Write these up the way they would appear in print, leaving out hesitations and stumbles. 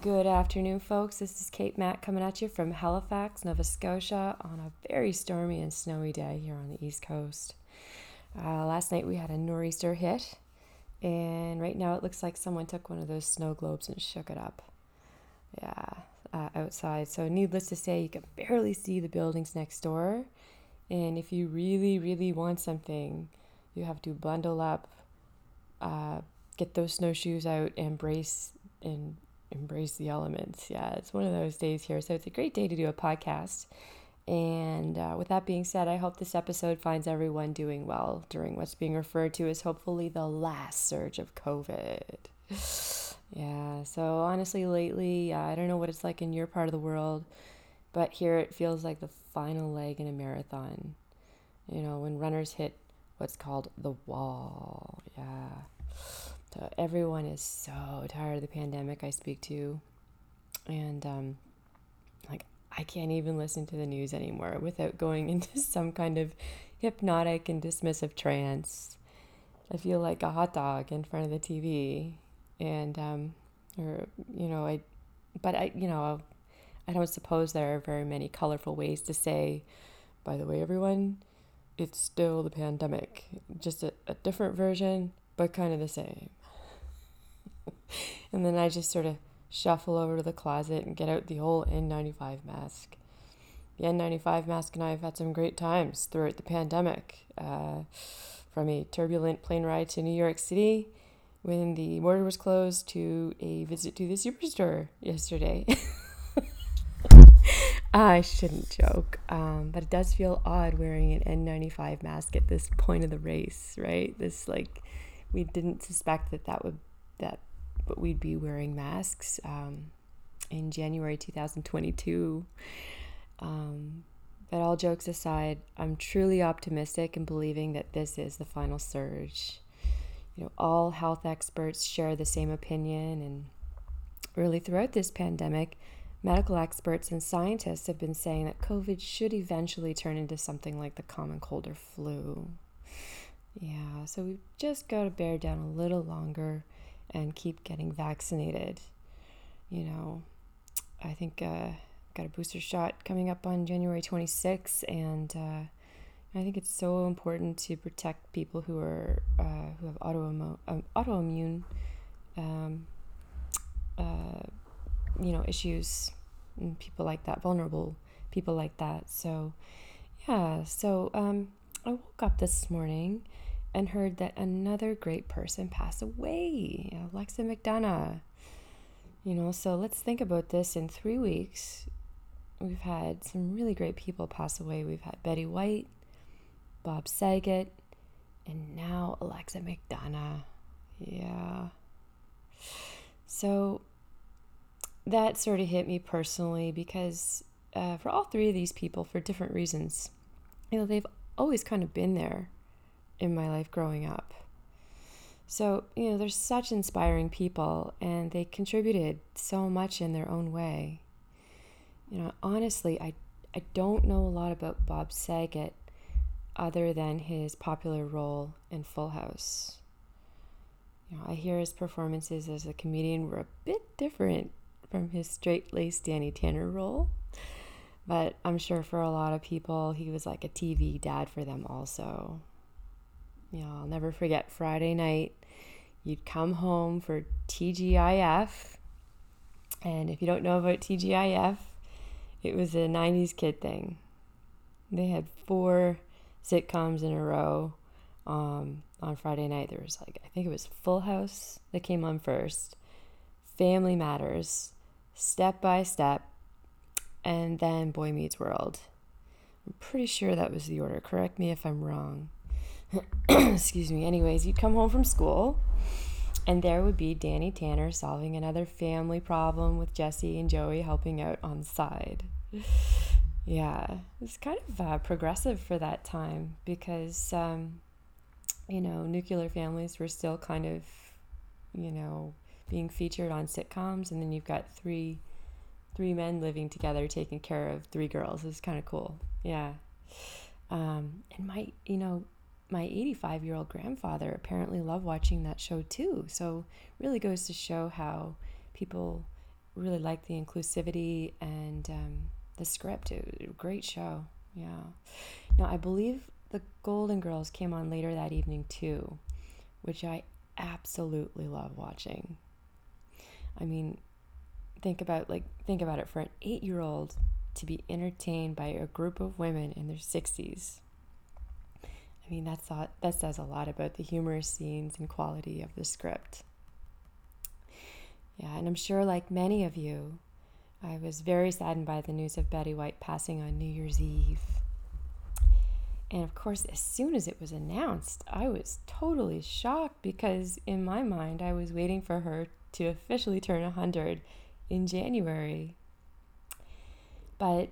Good afternoon, folks. This is Kate Matt coming at you from Halifax, Nova Scotia, on a very stormy and snowy day here on the East Coast. Last night we had a nor'easter hit, and right now it looks like someone took one of those snow globes and shook it up. Outside. So needless to say, you can barely see the buildings next door. And if you really, really want something, you have to bundle up, get those snowshoes out, and embrace the elements. Yeah, it's one of those days here. So it's a great day to do a podcast. And with that being said, I hope this episode finds everyone doing well during what's being referred to as hopefully the last surge of COVID. Yeah, so honestly, lately, I don't know what it's like in your part of the world, but here it feels like the final leg in a marathon. You know, when runners hit what's called the wall. Yeah. So everyone is so tired of the pandemic I speak to, and I can't even listen to the news anymore without going into some kind of hypnotic and dismissive trance. I feel like a hot dog in front of the TV, and I don't suppose there are very many colorful ways to say, by the way, everyone, it's still the pandemic, just a different version, but kind of the same. And then I just sort of shuffle over to the closet and get out the old N95 mask. The N95 mask and I have had some great times throughout the pandemic. From a turbulent plane ride to New York City when the border was closed to a visit to the superstore yesterday. I shouldn't joke, but it does feel odd wearing an N95 mask at this point of the race, right? This we didn't suspect that we'd be wearing masks in January 2022. But all jokes aside, I'm truly optimistic in believing that this is the final surge. You know, all health experts share the same opinion, and really throughout this pandemic, medical experts and scientists have been saying that COVID should eventually turn into something like the common cold or flu. Yeah, so we've just got to bear down a little longer and keep getting vaccinated. You know, I think I've got a booster shot coming up on January 26th, and I think it's so important to protect people who are who have autoimmune issues, and people like that, vulnerable people like that. So yeah, I woke up this morning and heard that another great person passed away, Alexa McDonough. You know, so let's think about this. In 3 weeks, we've had some really great people pass away. We've had Betty White, Bob Saget, and now Alexa McDonough. Yeah. So that sort of hit me personally because for all three of these people, for different reasons, you know, they've always kind of been there in my life growing up. So, you know, they're such inspiring people, and they contributed so much in their own way. You know, honestly, I don't know a lot about Bob Saget other than his popular role in Full House. You know, I hear his performances as a comedian were a bit different from his straight-laced Danny Tanner role. But I'm sure for a lot of people, he was like a TV dad for them also. You know, I'll never forget Friday night. You'd come home for TGIF. And if you don't know about TGIF, it was a 90s kid thing. They had 4 sitcoms in a row on Friday night. There was I think it was Full House that came on first, Family Matters, Step by Step, and then Boy Meets World. I'm pretty sure that was the order. Correct me if I'm wrong. Excuse me. Anyways, you'd come home from school, and there would be Danny Tanner solving another family problem with Jesse and Joey helping out on the side. Yeah, it was kind of progressive for that time because, you know, nuclear families were still kind of, you know, being featured on sitcoms, and then you've got three men living together, taking care of 3 girls. It's kind of cool. Yeah. And my 85-year-old grandfather apparently loved watching that show too. So really goes to show how people really liked the inclusivity and the script. It great show. Yeah. Now, I believe the Golden Girls came on later that evening too, which I absolutely love watching. I mean, think about it for an 8-year-old to be entertained by a group of women in their 60s. I mean, that says a lot about the humorous scenes and quality of the script. Yeah, and I'm sure, like many of you, I was very saddened by the news of Betty White passing on New Year's Eve. And of course, as soon as it was announced, I was totally shocked because in my mind, I was waiting for her to officially turn 100 in January. But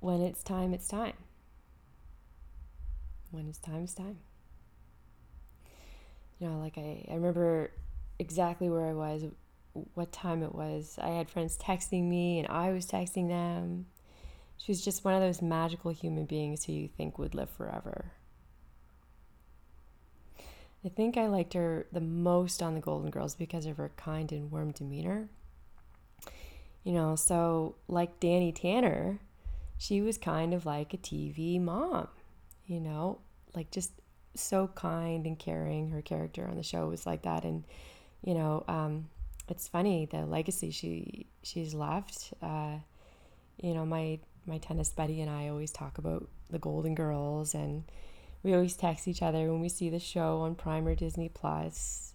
when it's time, it's time. When it's time, it's time. You know, like I remember exactly where I was, what time it was. I had friends texting me and I was texting them. She was just one of those magical human beings who you think would live forever. I think I liked her the most on the Golden Girls because of her kind and warm demeanor. You know, so like Danny Tanner, she was kind of like a TV mom, you know, like just so kind and caring. Her character on the show was like that. And, you know, it's funny, the legacy she's left. You know, my tennis buddy and I always talk about the Golden Girls, and we always text each other when we see the show on Prime or Disney Plus.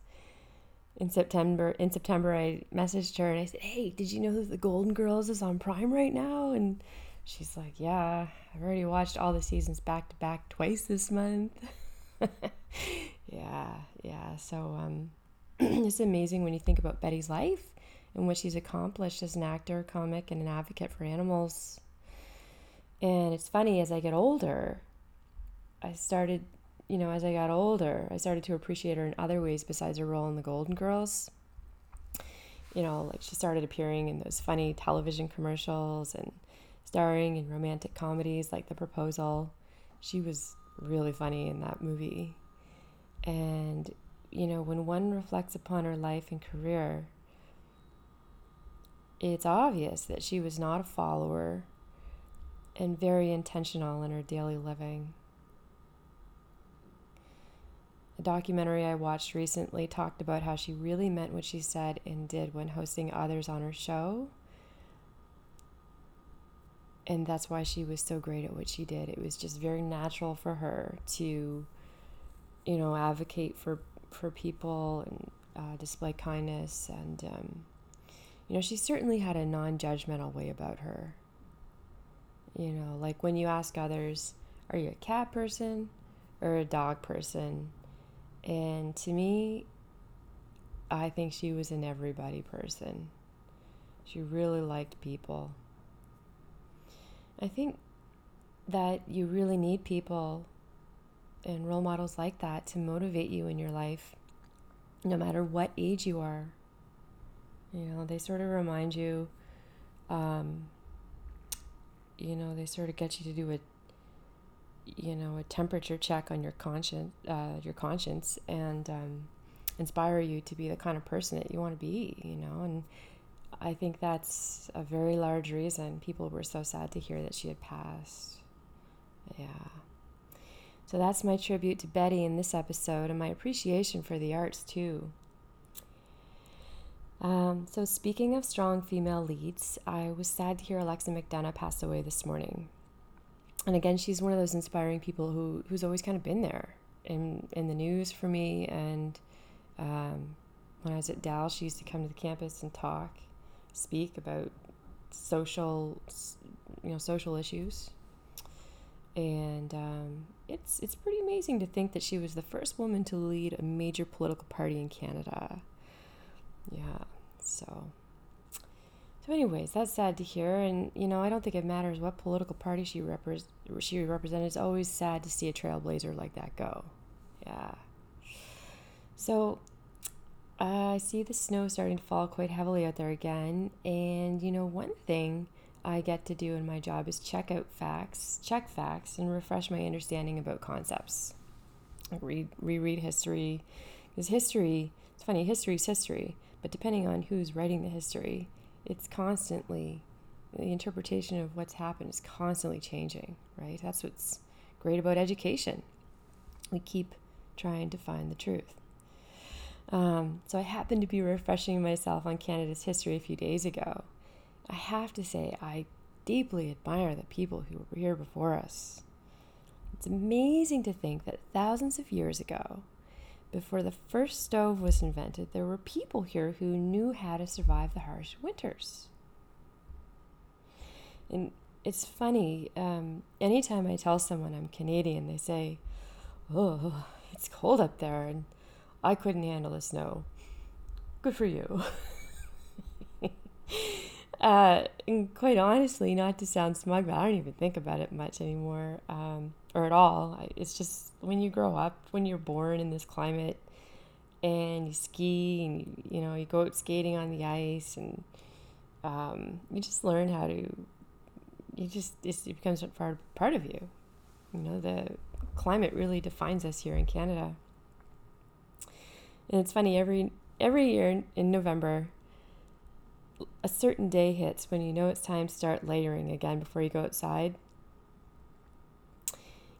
In September, I messaged her and I said, "Hey, did you know that the Golden Girls is on Prime right now?" And she's like, "Yeah, I've already watched all the seasons back to back twice this month." Yeah. So it's amazing when you think about Betty's life and what she's accomplished as an actor, comic, and an advocate for animals. And it's funny, as I get older, I started to appreciate her in other ways besides her role in the Golden Girls. You know, like she started appearing in those funny television commercials and starring in romantic comedies like The Proposal. She was really funny in that movie. And, you know, when one reflects upon her life and career, it's obvious that she was not a follower and very intentional in her daily living. A documentary I watched recently talked about how she really meant what she said and did when hosting others on her show. And that's why she was so great at what she did. It was just very natural for her to, you know, advocate for people and display kindness. And, you know, she certainly had a non-judgmental way about her. You know, like when you ask others, are you a cat person or a dog person? And to me, I think she was an everybody person. She really liked people. I think that you really need people and role models like that to motivate you in your life, no matter what age you are. You know, they sort of remind you, you know, they sort of get you to do a temperature check on your conscience, and inspire you to be the kind of person that you want to be, you know. And I think that's a very large reason people were so sad to hear that she had passed. Yeah. So that's my tribute to Betty in this episode, and my appreciation for the arts too. So speaking of strong female leads, I was sad to hear Alexa McDonough passed away this morning. And again, she's one of those inspiring people who's always kind of been there in the news for me. And when I was at DAL, she used to come to the campus and speak about social issues. And it's pretty amazing to think that she was the first woman to lead a major political party in Canada. Yeah, so anyways, that's sad to hear. And, you know, I don't think it matters what political party she represented. It's always sad to see a trailblazer like that go. Yeah. So I see the snow starting to fall quite heavily out there again. And, you know, one thing I get to do in my job is check facts and refresh my understanding about concepts. Reread history. Because history, it's funny, history's history, But depending on who's writing the history, it's constantly, the interpretation of what's happened is constantly changing, right? That's what's great about education. We keep trying to find the truth. So I happened to be refreshing myself on Canada's history a few days ago. I have to say, I deeply admire the people who were here before us. It's amazing to think that thousands of years ago, before the first stove was invented, there were people here who knew how to survive the harsh winters. And it's funny, anytime I tell someone I'm Canadian, they say, "Oh, it's cold up there, and I couldn't handle the snow." Good for you. And quite honestly, not to sound smug, but I don't even think about it much anymore, or at all. It's just when you grow up, when you're born in this climate, and you ski, and you go out skating on the ice, and you just learn how to. It becomes part of you. The climate really defines us here in Canada. And it's funny, every year in November, a certain day hits when it's time to start layering again before you go outside.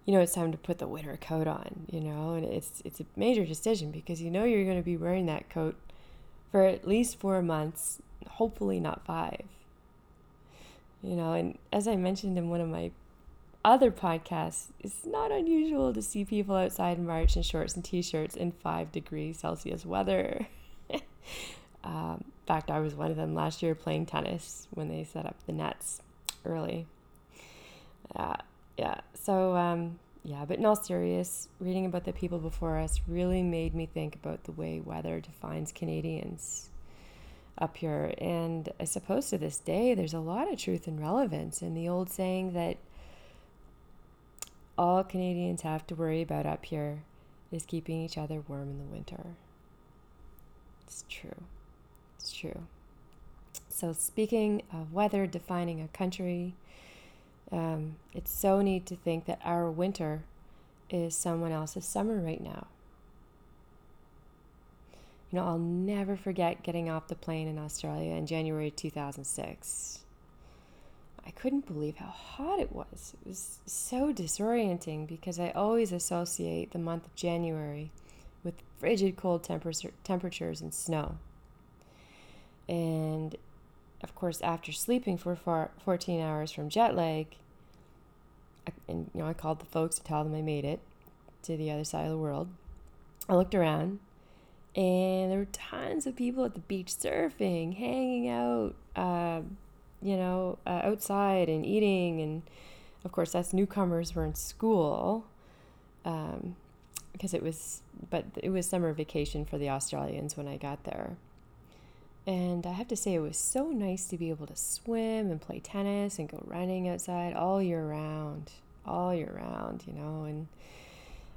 It's time to put the winter coat on, and it's a major decision because you're going to be wearing that coat for at least 4 months, hopefully not 5. And as I mentioned in one of my other podcasts, it's not unusual to see people outside in March in shorts and t-shirts in 5 degrees Celsius weather. In fact, I was one of them last year playing tennis when they set up the nets early. But in all seriousness, reading about the people before us really made me think about the way weather defines Canadians up here. And I suppose to this day, there's a lot of truth and relevance in the old saying that all Canadians have to worry about up here is keeping each other warm in the winter. It's true. So speaking of weather defining a country, it's so neat to think that our winter is someone else's summer right now. I'll never forget getting off the plane in Australia in January 2006. I couldn't believe how hot it was. It was so disorienting because I always associate the month of January with frigid cold temperatures and snow. And of course, after sleeping for 14 hours from jet lag, I called the folks to tell them I made it to the other side of the world. I looked around, and there were tons of people at the beach surfing, hanging out, outside and eating. And of course, us newcomers were in school, because it was summer vacation for the Australians when I got there. And I have to say, it was so nice to be able to swim and play tennis and go running outside all year round, and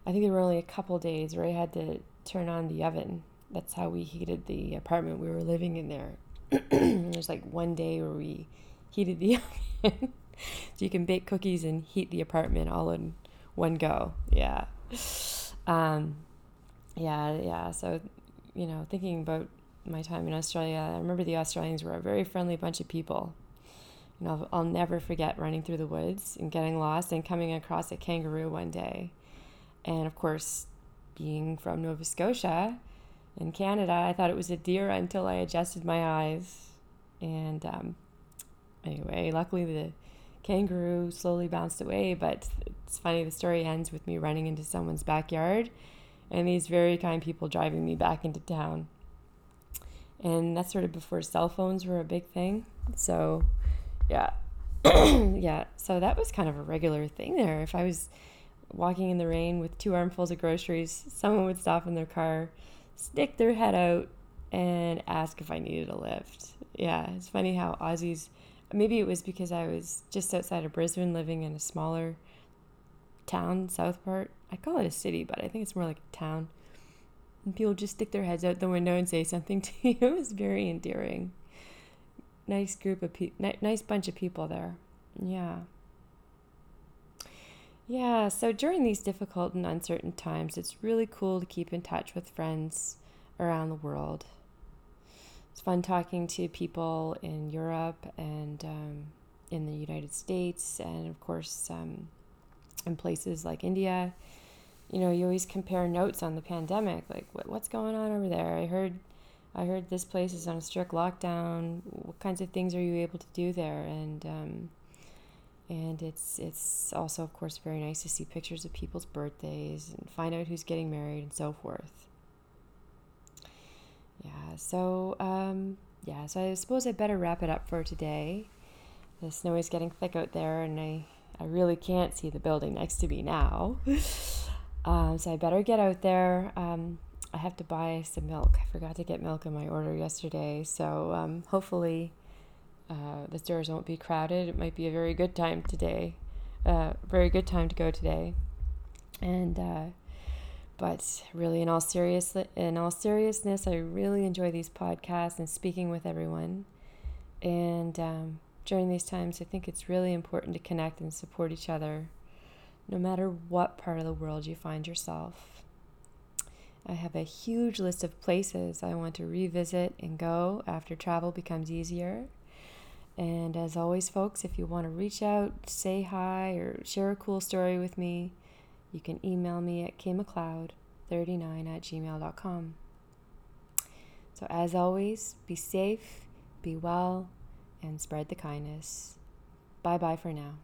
I think there were only a couple days where I had to turn on the oven. That's how we heated the apartment we were living in there. There's like one day where we heated the oven. So you can bake cookies and heat the apartment all in one go. So, thinking about my time in Australia, I remember the Australians were a very friendly bunch of people. I'll never forget running through the woods and getting lost and coming across a kangaroo one day. And of course, being from Nova Scotia in Canada, I thought it was a deer until I adjusted my eyes. And anyway, luckily the kangaroo slowly bounced away, but it's funny, the story ends with me running into someone's backyard and these very kind people driving me back into town. And that's sort of before cell phones were a big thing. So, so that was kind of a regular thing there. If I was walking in the rain with 2 armfuls of groceries, someone would stop in their car, stick their head out, and ask if I needed a lift. Yeah, it's funny how Aussies, maybe it was because I was just outside of Brisbane living in a smaller town, Southport. I call it a city, but I think it's more like a town. And people just stick their heads out the window and say something to you. It was very endearing. Nice bunch of people there. Yeah, so during these difficult and uncertain times, it's really cool to keep in touch with friends around the world. It's fun talking to people in Europe and in the United States, and of course in places like India. You know, you always compare notes on the pandemic, like what's going on over there. I heard this place is on a strict lockdown. What kinds of things are you able to do there? And it's also, of course, very nice to see pictures of people's birthdays and find out who's getting married and so forth. Yeah, so I suppose I better wrap it up for today. The snow is getting thick out there, and I really can't see the building next to me now. So I better get out there. I have to buy some milk. I forgot to get milk in my order yesterday, so hopefully the stores won't be crowded. It might be a very good time today, very good time to go today. And but really, in all seriousness, I really enjoy these podcasts and speaking with everyone. And during these times, I think it's really important to connect and support each other, no matter what part of the world you find yourself. I have a huge list of places I want to revisit and go after travel becomes easier. And as always, folks, if you want to reach out, say hi, or share a cool story with me, you can email me at kmcleod39@gmail.com. So as always, be safe, be well, and spread the kindness. Bye-bye for now.